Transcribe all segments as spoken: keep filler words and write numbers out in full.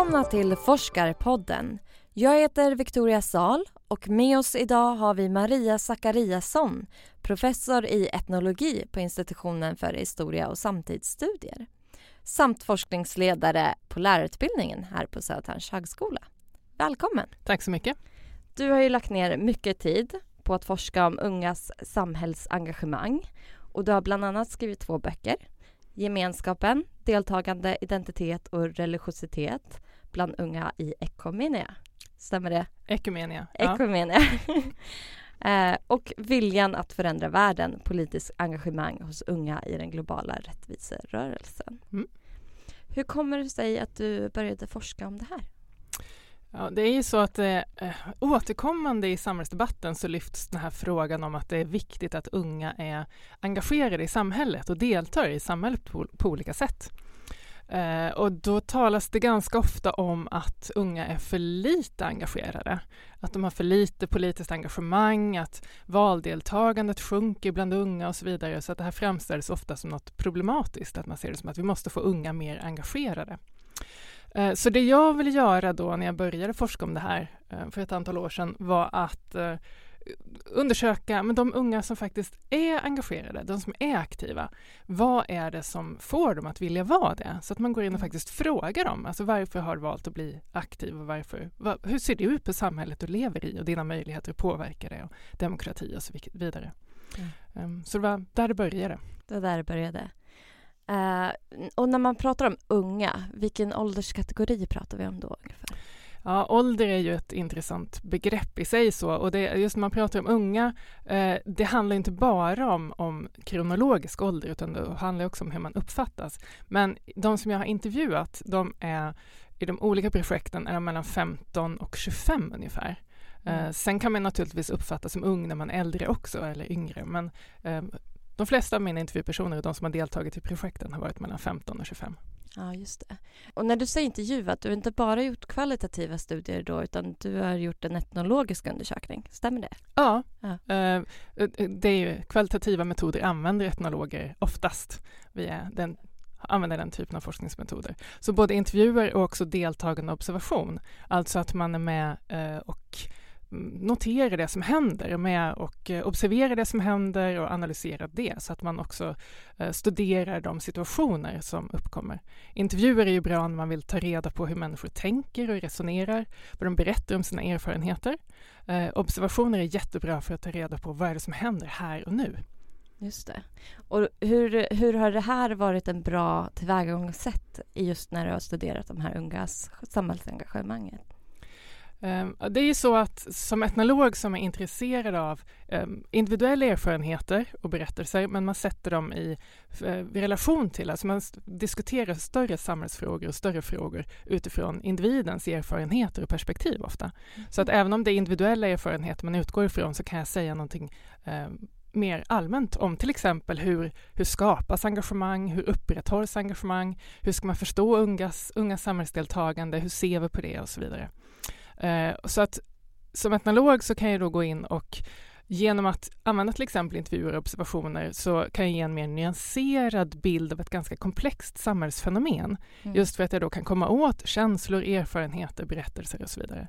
Välkomna till Forskarpodden. Jag heter Victoria Saal och med oss idag har vi Maria Zackariasson, professor i etnologi på Institutionen för historia och samtidsstudier, samt forskningsledare på lärarutbildningen här på Södertörns högskola. Välkommen! Tack så mycket! Du har ju lagt ner mycket tid på att forska om ungas samhällsengagemang och du har bland annat skrivit två böcker. Gemenskapen, deltagande, identitet och religiositet bland unga i ekumenia. Stämmer det? Ekumenia. Ekumenia. Ja. Och viljan att förändra världen, politiskt engagemang hos unga i den globala rättviserörelsen. Mm. Hur kommer det sig att du började forska om det här? Ja, det är ju så att eh, återkommande i samhällsdebatten så lyfts den här frågan om att det är viktigt att unga är engagerade i samhället och deltar i samhället på, på olika sätt. Eh, och då talas det ganska ofta om att unga är för lite engagerade, att de har för lite politiskt engagemang, att valdeltagandet sjunker bland unga och så vidare. Så att det här framställs ofta som något problematiskt, att man ser det som att vi måste få unga mer engagerade. Så det jag ville göra då när jag började forska om det här för ett antal år sedan var att undersöka men de unga som faktiskt är engagerade, de som är aktiva, vad är det som får dem att vilja vara det? Så att man går in och faktiskt frågar dem, alltså varför har du valt att bli aktiv och varför, vad, hur ser det ut på samhället du lever i och dina möjligheter att påverka det och demokrati och så vidare. Mm. Så det var där det började. Det var där det började. Uh, och när man pratar om unga, vilken ålderskategori pratar vi om då ungefär? Ja, ålder är ju ett intressant begrepp i sig så, och det, just när man pratar om unga, eh, det handlar inte bara om, om kronologisk ålder utan det handlar också om hur man uppfattas. Men de som jag har intervjuat, de är i de olika projekten är de mellan femton och tjugofem ungefär. Mm. Eh, sen kan man naturligtvis uppfattas som ung när man är äldre också eller yngre, men eh, de flesta av mina intervjupersoner och de som har deltagit i projekten har varit mellan femton och tjugofem. Ja, just det. Och när du säger intervjuat, du har inte bara gjort kvalitativa studier då utan du har gjort en etnologisk undersökning. Stämmer det? Ja, ja. Det är ju kvalitativa metoder använder etnologer oftast. Vi är den, använder den typen av forskningsmetoder. Så både intervjuer och också deltagande observation. Alltså att man är med och notera det som händer med och observera det som händer och analysera det så att man också studerar de situationer som uppkommer. Intervjuer är ju bra när man vill ta reda på hur människor tänker och resonerar, vad de berättar om sina erfarenheter. Observationer är jättebra för att ta reda på vad är det som händer här och nu. Just det. Och hur, hur har det här varit en bra tillvägagångssätt just när du har studerat de här ungas samhällsengagemanget? Det är ju så att som etnolog som är intresserad av individuella erfarenheter och berättelser men man sätter dem i relation till, alltså man diskuterar större samhällsfrågor och större frågor utifrån individens erfarenheter och perspektiv ofta. Så att även om det är individuella erfarenheter man utgår ifrån så kan jag säga någonting mer allmänt om till exempel hur, hur skapas engagemang, hur upprätthålls engagemang, hur ska man förstå ungas, ungas samhällsdeltagande, hur ser vi på det och så vidare. Så att som etnolog så kan jag då gå in och genom att använda till exempel intervjuer och observationer så kan jag ge en mer nyanserad bild av ett ganska komplext samhällsfenomen. Mm. Just för att jag då kan komma åt känslor, erfarenheter, berättelser och så vidare.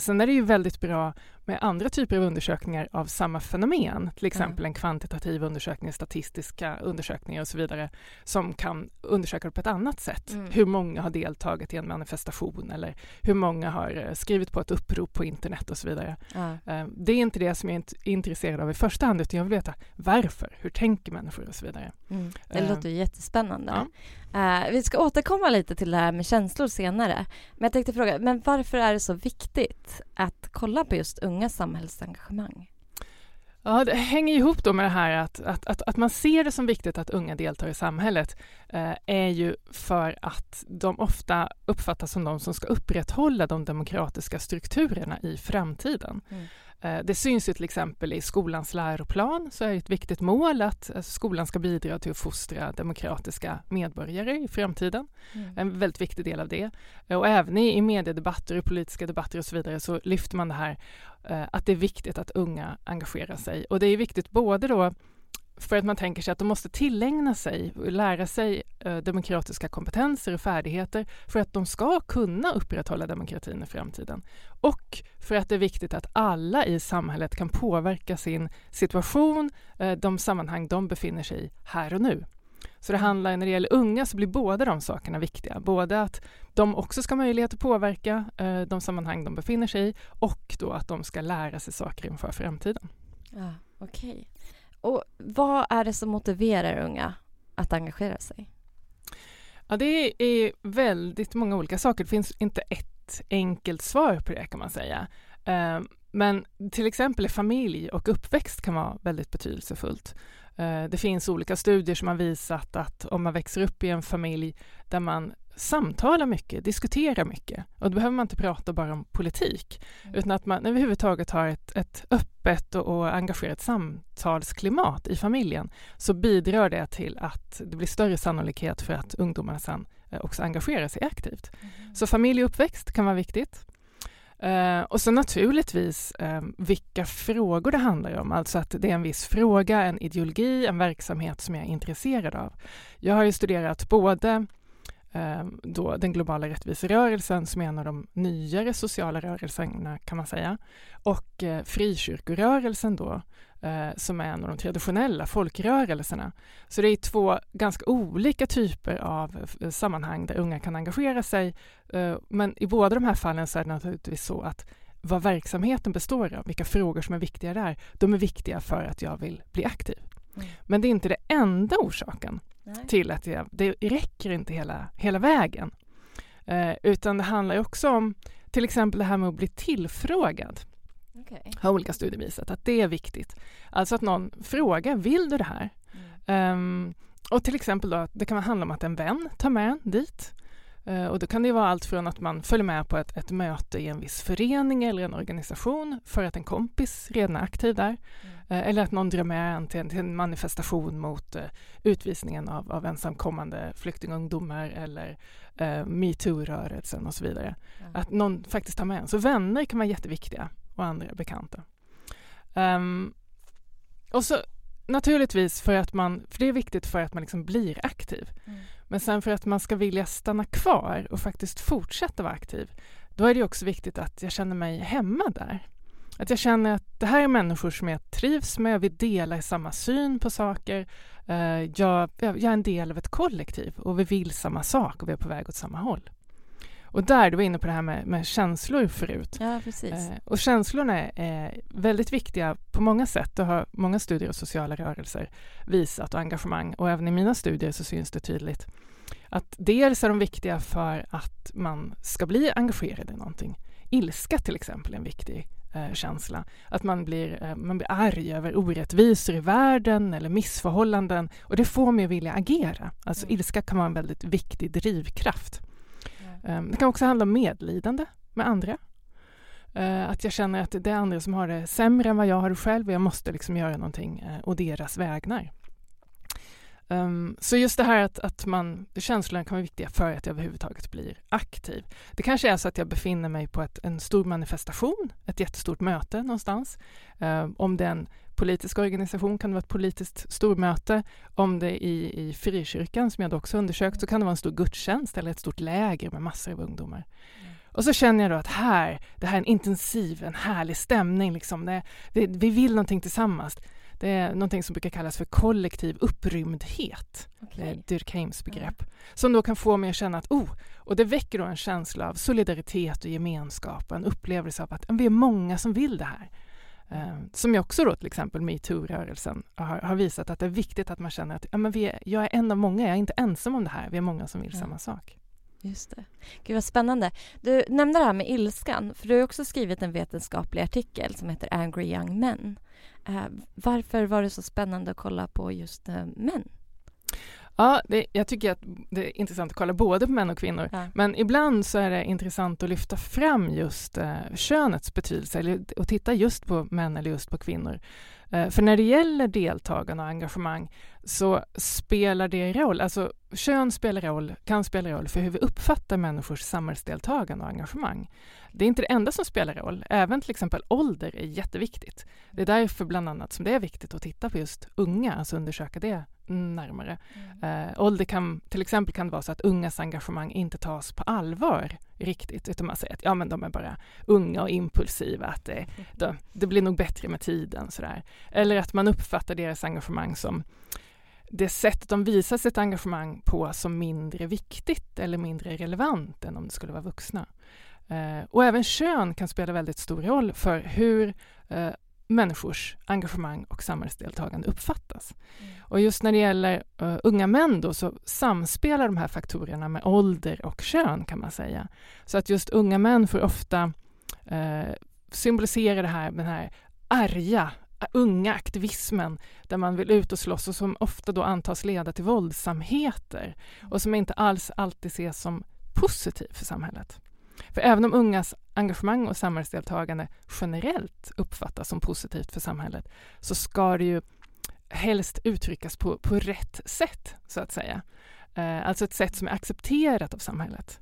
Sen är det ju väldigt bra med andra typer av undersökningar av samma fenomen. Till exempel mm. en kvantitativ undersökning, statistiska undersökningar och så vidare som kan undersöka på ett annat sätt. Mm. Hur många har deltagit i en manifestation eller hur många har skrivit på ett upprop på internet och så vidare. Mm. Det är inte det som jag är intresserad av i första hand utan jag vill veta varför, hur tänker människor och så vidare. Mm. Det uh, låter ju jättespännande. Ja. Uh, vi ska återkomma lite till det här med känslor senare. Men jag tänkte fråga, men varför är det så viktigt att kolla på just unga samhällsengagemang? Ja, det hänger ihop då med det här att, att, att, att man ser det som viktigt att unga deltar i samhället eh, är ju för att de ofta uppfattas som de som ska upprätthålla de demokratiska strukturerna i framtiden. Mm. Det syns ju till exempel i skolans läroplan så är det ett viktigt mål att skolan ska bidra till att fostra demokratiska medborgare i framtiden. Mm. En väldigt viktig del av det. Och även i mediedebatter och politiska debatter och så vidare så lyfter man det här att det är viktigt att unga engagerar sig. Och det är viktigt både då För att man tänker sig att de måste tillägna sig och lära sig demokratiska kompetenser och färdigheter för att de ska kunna upprätthålla demokratin i framtiden. Och för att det är viktigt att alla i samhället kan påverka sin situation, de sammanhang de befinner sig i här och nu. Så det handlar, när det gäller unga så blir båda de sakerna viktiga. Både att de också ska ha möjlighet att påverka de sammanhang de befinner sig i och då att de ska lära sig saker inför framtiden. Ja, okej. Okay. Och vad är det som motiverar unga att engagera sig? Ja, det är väldigt många olika saker. Det finns inte ett enkelt svar på det, kan man säga. Men till exempel familj och uppväxt kan vara väldigt betydelsefullt. Det finns olika studier som har visat att om man växer upp i en familj där man samtalar mycket, diskuterar mycket, och då behöver man inte prata bara om politik, mm. utan att man överhuvudtaget har ett, ett öppet och, och engagerat samtalsklimat i familjen, så bidrar det till att det blir större sannolikhet för att ungdomarna sedan också engagerar sig aktivt. Mm. Så familj och uppväxt kan vara viktigt. Uh, och så naturligtvis uh, vilka frågor det handlar om. Alltså att det är en viss fråga, en ideologi, en verksamhet som jag är intresserad av. Jag har ju studerat både uh, då den globala rättviserörelsen, som är en av de nyare sociala rörelserna, kan man säga, och uh, frikyrkorörelsen då, uh, som är en av de traditionella folkrörelserna. Så det är två ganska olika typer av uh, sammanhang där unga kan engagera sig. Men i båda de här fallen så är det naturligtvis så att vad verksamheten består av, vilka frågor som är viktiga där, de är viktiga för att jag vill bli aktiv. Mm. Men det är inte det enda orsaken. Nej. Till att jag, det räcker inte hela, hela vägen. Eh, utan det handlar också om till exempel det här med att bli tillfrågad. Okay. Har olika studier visat att det är viktigt. Alltså att någon frågar, vill du det här? Mm. Um, och till exempel då, det kan handla om att en vän tar med en dit. Och då kan det vara allt från att man följer med på ett, ett möte i en viss förening eller en organisation för att en kompis redan är aktiv där. Mm. Eller att någon drar med en till, till en manifestation mot uh, utvisningen av, av ensamkommande flyktingungdomar eller uh, MeToo-rörelsen och så vidare. Mm. Att någon faktiskt tar med en. Så vänner kan vara jätteviktiga och andra bekanta. Um, och så naturligtvis för att man, för det är viktigt för att man liksom blir aktiv. Mm. Men sen för att man ska vilja stanna kvar och faktiskt fortsätta vara aktiv, då är det också viktigt att jag känner mig hemma där. Att jag känner att det här är människor som jag trivs med, vi delar samma syn på saker. Jag, jag är en del av ett kollektiv och vi vill samma sak och vi är på väg åt samma håll. Och där, du var inne på det här med, med känslor förut. Ja, precis. Eh, och känslorna är väldigt viktiga på många sätt. Det har många studier och sociala rörelser visat, och engagemang. Och även i mina studier så syns det tydligt att dels är de viktiga för att man ska bli engagerad i någonting. Ilska till exempel är en viktig eh, känsla. Att man blir, eh, man blir arg över orättvisor i världen eller missförhållanden. Och det får mig att vilja agera. Alltså mm. ilska kan vara en väldigt viktig drivkraft. Det kan också handla om medlidande med andra. Att jag känner att det är andra som har det sämre än vad jag har det själv, och jag måste liksom göra någonting å deras vägnar. Så just det här att, att man, känslorna kan vara viktiga för att jag överhuvudtaget blir aktiv. Det kanske är så att jag befinner mig på ett, en stor manifestation, ett jättestort möte någonstans. Om det är en politisk organisation kan det vara ett politiskt stormöte. Om det är i, i frikyrkan, som jag också undersökt, så kan det vara en stor gudstjänst eller ett stort läger med massor av ungdomar. Mm. Och så känner jag då att här, det här är en intensiv, en härlig stämning. Liksom. Det, det, vi vill någonting tillsammans. Det är någonting som brukar kallas för kollektiv upprymdhet. Okay. Durkheims begrepp. Mm. Som då kan få mig att känna att, oh, och det väcker då en känsla av solidaritet och gemenskap. Och en upplevelse av att vi är många som vill det här. Som jag också då till exempel MeToo-rörelsen har, har visat att det är viktigt att man känner att ja, men vi är, jag är en av många, jag är inte ensam om det här, vi är många som vill ja. samma sak. Just det. Gud vad spännande. Du nämnde det här med ilskan, för du har också skrivit en vetenskaplig artikel som heter Angry Young Men. Eh, varför var det så spännande att kolla på just eh, män? Ja, det, jag tycker att det är intressant att kolla både på män och kvinnor. Ja. Men ibland så är det intressant att lyfta fram just eh, könets betydelse eller, och titta just på män eller just på kvinnor. För när det gäller deltagande och engagemang så spelar det en roll. Alltså kön spelar roll, kan spela roll för hur vi uppfattar människors samhällsdeltagande och engagemang. Det är inte det enda som spelar roll. Även till exempel ålder är jätteviktigt. Det är därför bland annat som det är viktigt att titta på just unga, alltså undersöka det närmare. Mm. Eh, ålder kan, till exempel kan det vara så att ungas engagemang inte tas på allvar riktigt, utan man säger att ja, men de är bara unga och impulsiva, att det, de, det blir nog bättre med tiden. Sådär. Eller att man uppfattar deras engagemang som det sättet de visar sitt engagemang på som mindre viktigt eller mindre relevant än om det skulle vara vuxna. Eh, och även kön kan spela väldigt stor roll för hur eh, människors engagemang och samhällsdeltagande uppfattas. Mm. Och just när det gäller uh, unga män då, så samspelar de här faktorerna med ålder och kön, kan man säga. Så att just unga män får ofta uh, symbolisera det här, den här arga, unga aktivismen där man vill ut och slåss och som ofta då antas leda till våldsamheter och som inte alls alltid ses som positiv för samhället. För även om ungas engagemang och samhällsdeltagande generellt uppfattas som positivt för samhället, så ska det ju helst uttryckas på, på rätt sätt, så att säga. Eh, alltså ett sätt som är accepterat av samhället.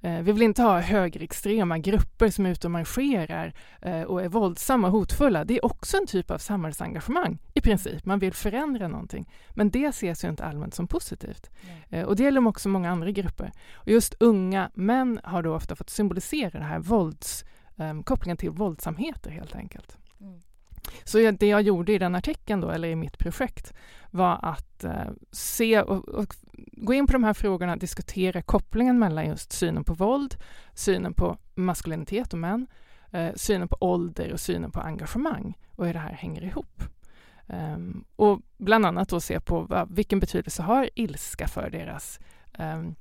Eh, vi vill inte ha högerextrema grupper som är ute och marscherar eh, och är våldsamma och hotfulla. Det är också en typ av samhällsengagemang, i princip. Man vill förändra någonting. Men det ses ju inte allmänt som positivt. Eh, och det gäller också många andra grupper. Och just unga män har då ofta fått symbolisera den här vålds, eh, kopplingen till våldsamheter, helt enkelt. Mm. Så det jag gjorde i den artikeln då, eller i mitt projekt, var att eh, se och, och gå in på de här frågorna, diskutera kopplingen mellan just synen på våld, synen på maskulinitet och män, eh, synen på ålder och synen på engagemang och hur det här hänger ihop. Um, och bland annat då se på vad, vilken betydelse har ilska för deras um,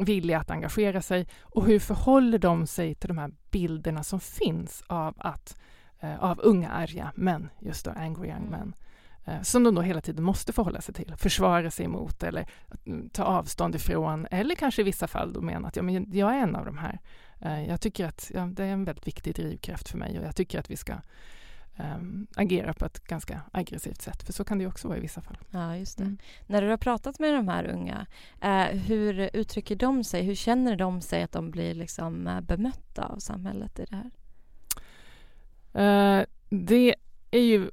vilja att engagera sig och hur förhåller de sig till de här bilderna som finns av att av unga arga män, just då, angry young men, som de då hela tiden måste förhålla sig till, försvara sig emot eller ta avstånd ifrån, eller kanske i vissa fall då menar att ja, men jag är en av de här. Jag tycker att ja, det är en väldigt viktig drivkraft för mig och jag tycker att vi ska um, agera på ett ganska aggressivt sätt, för så kan det ju också vara i vissa fall. Ja, just det. Mm. När du har pratat med de här unga, eh, hur uttrycker de sig? Hur känner de sig att de blir liksom bemötta av samhället i det här? Uh, det är ju,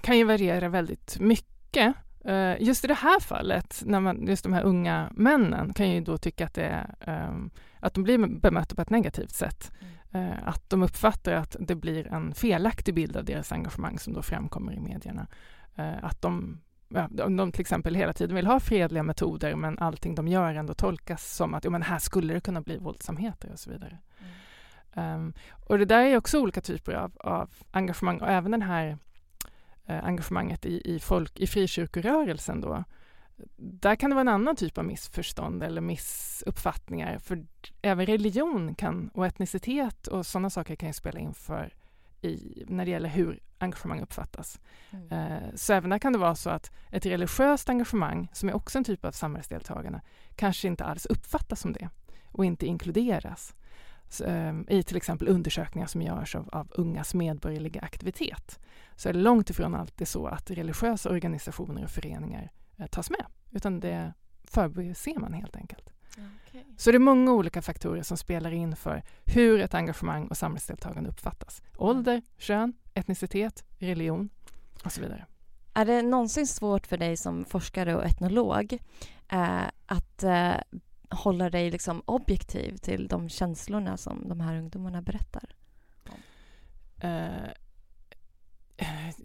kan ju variera väldigt mycket. Uh, just i det här fallet, när man, just de här unga männen kan ju då tycka att, det, um, att de blir bemötta på ett negativt sätt. Mm. Uh, att de uppfattar att det blir en felaktig bild av deras engagemang som då framkommer i medierna. Uh, att de, de, de till exempel hela tiden vill ha fredliga metoder, men allting de gör ändå tolkas som att ja, men här skulle det kunna bli våldsamheter och så vidare. Mm. Um, och det där är också olika typer av, av engagemang, och även det här eh, engagemanget i, i, folk, i frikyrkorörelsen då. Där kan det vara en annan typ av missförstånd eller missuppfattningar, för även religion kan, och etnicitet och sådana saker kan ju spela in för i, när det gäller hur engagemang uppfattas. Mm. Eh, så även där kan det vara så att ett religiöst engagemang, som är också en typ av samhällsdeltagande, kanske inte alls uppfattas som det och inte inkluderas i till exempel undersökningar som görs av, av ungas medborgerliga aktivitet. Så är det långt ifrån alltid så att religiösa organisationer och föreningar eh, tas med, utan det förbiser man helt enkelt. Okay. Så det är många olika faktorer som spelar in för hur ett engagemang och samhällsdeltagande uppfattas. Ålder, kön, etnicitet, religion och så vidare. Är det någonsin svårt för dig som forskare och etnolog eh, att eh, håller dig liksom objektiv till de känslorna som de här ungdomarna berättar? Uh,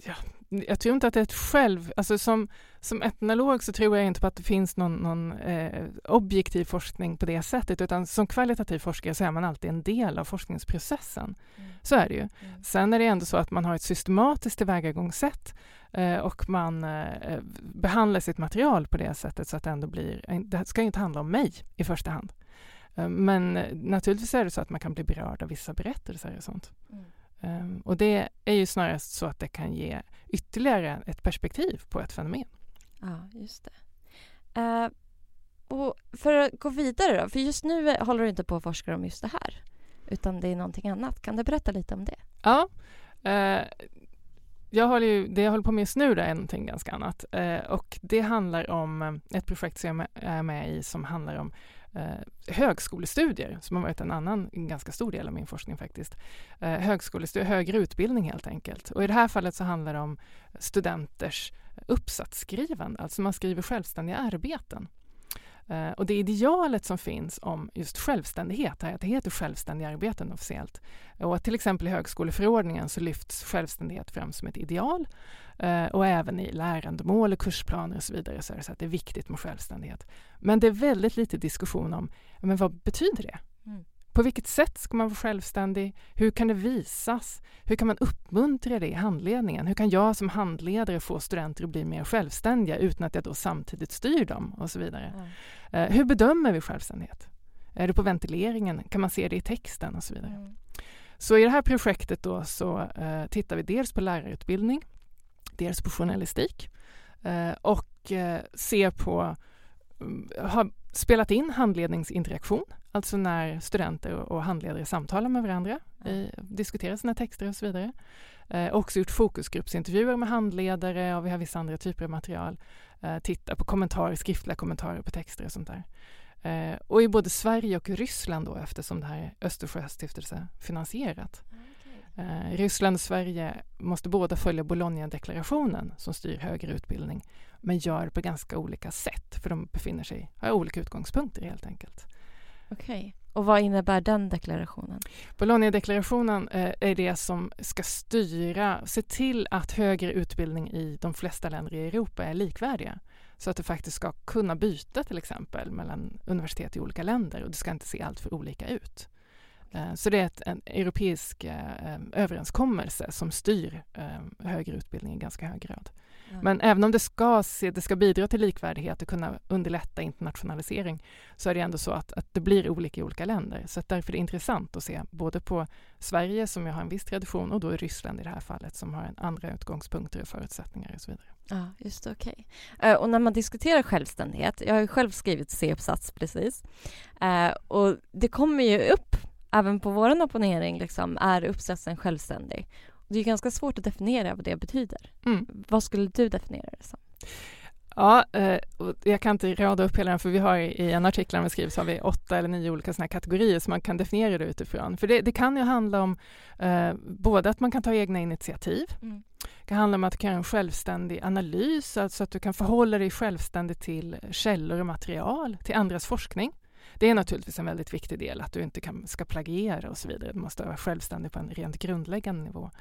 ja, jag tror inte att det är ett själv... Alltså som, som etnolog så tror jag inte på att det finns någon, någon eh, objektiv forskning på det sättet, utan som kvalitativ forskare så är man alltid en del av forskningsprocessen. Mm. Så är det ju. Mm. Sen är det ändå så att man har ett systematiskt tillvägagångssätt och man behandlar sitt material på det sättet så att det ändå blir... Det ska ju inte handla om mig i första hand. Men naturligtvis är det så att man kan bli berörd av vissa berättelser och sånt. Mm. Och det är ju snarare så att det kan ge ytterligare ett perspektiv på ett fenomen. Ja, just det. Uh, och för att gå vidare då, för just nu håller du inte på att forska om just det här, utan det är någonting annat. Kan du berätta lite om det? Ja, uh, jag håller ju, det jag håller på med just nu, det är någonting ganska annat. Eh, och det handlar om ett projekt som jag är med i som handlar om eh, högskolestudier, som har varit en annan, en ganska stor del av min forskning faktiskt. Eh, högskolestudier, högre utbildning helt enkelt. Och i det här fallet så handlar det om studenters uppsatsskrivande, alltså man skriver självständiga arbeten. Uh, och det idealet som finns om just självständighet här, att det heter självständiga arbeten officiellt. Och att till exempel i högskoleförordningen så lyfts självständighet fram som ett ideal. Uh, och även i lärandemål och kursplaner och så vidare så är det så att det är viktigt med självständighet. Men det är väldigt lite diskussion om, men vad betyder det? Mm. På vilket sätt ska man vara självständig? Hur kan det visas? Hur kan man uppmuntra det i handledningen? Hur kan jag som handledare få studenter att bli mer självständiga utan att jag då samtidigt styr dem och så vidare? Mm. Hur bedömer vi självständighet? Är det på ventileringen? Kan man se det i texten och så vidare? Mm. Så i det här projektet då så eh, tittar vi dels på lärarutbildning, dels på journalistik eh, och eh, ser på, har spelat in handledningsinteraktion. Alltså när studenter och handledare samtalar med varandra, i, diskuterar sina texter och så vidare. Eh, också gjort fokusgruppsintervjuer med handledare och vi har vissa andra typer av material. Eh, titta på kommentarer, skriftliga kommentarer på texter och sånt där. Eh, och i både Sverige och Ryssland då, eftersom det här är Östersjöstiftelsen finansierat. Okay. Eh, Ryssland och Sverige måste båda följa Bologna-deklarationen som styr högre utbildning. Men gör på ganska olika sätt, för de befinner sig, har olika utgångspunkter helt enkelt. Okej. Och vad innebär den deklarationen? Bologna-deklarationen eh, är det som ska styra, se till att högre utbildning i de flesta länder i Europa är likvärdiga. Så att du faktiskt ska kunna byta till exempel mellan universitet i olika länder och det ska inte se allt för olika ut. Eh, så det är ett, en europeisk eh, överenskommelse som styr eh, högre utbildning i ganska hög grad. Men även om det ska, se, det ska bidra till likvärdighet och kunna underlätta internationalisering så är det ändå så att, att det blir olika i olika länder. Så att därför är det intressant att se både på Sverige som jag har en viss tradition och då Ryssland i det här fallet som har en andra utgångspunkter och förutsättningar och så vidare. Ja, just okej. Okay. Och när man diskuterar självständighet, jag har ju själv skrivit C-uppsats precis och det kommer ju upp även på våran opponering liksom, är uppsatsen självständig? Det är ganska svårt att definiera vad det betyder. Mm. Vad skulle du definiera det som? Ja, eh, jag kan inte rada upp hela den för vi har i en artikel vi skriver så har vi åtta eller nio olika såna här kategorier som man kan definiera det utifrån. För det, det kan ju handla om eh, både att man kan ta egna initiativ. Mm. Det kan handla om att du kan göra en självständig analys, alltså att du kan förhålla dig självständigt till källor och material, till andras forskning. Det är naturligtvis en väldigt viktig del att du inte kan, ska plagiera och så vidare. Du måste vara självständig på en rent grundläggande nivå.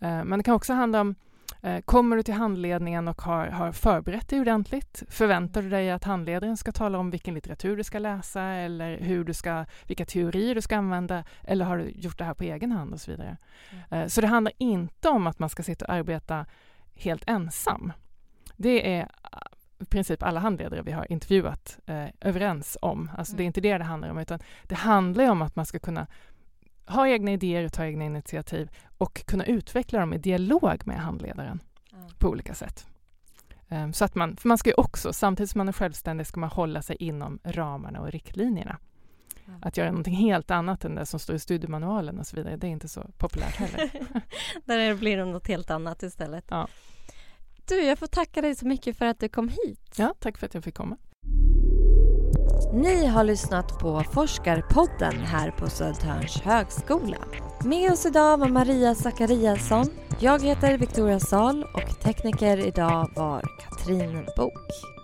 Eh, men det kan också handla om, eh, kommer du till handledningen och har, har förberett dig ordentligt? Förväntar du dig att handledaren ska tala om vilken litteratur du ska läsa eller hur du ska, vilka teorier du ska använda? Eller har du gjort det här på egen hand och så vidare? Eh, så det handlar inte om att man ska sitta och arbeta helt ensam. Det är i princip alla handledare vi har intervjuat eh, överens om. Alltså mm. Det är inte det det handlar om utan det handlar ju om att man ska kunna ha egna idéer och ta egna initiativ och kunna utveckla dem i dialog med handledaren mm. på olika sätt. Um, så att man, för man ska ju också, samtidigt som man är självständig ska man hålla sig inom ramarna och riktlinjerna. Mm. Att göra någonting helt annat än det som står i studiemanualen och så vidare, det är inte så populärt heller. Där blir det något helt annat istället. Ja. Du, jag får tacka dig så mycket för att du kom hit. Ja, tack för att jag fick komma. Ni har lyssnat på Forskarpodden här på Södertörns högskola. Med oss idag var Maria Zackariasson. Jag heter Victoria Saal och tekniker idag var Katrin Bok.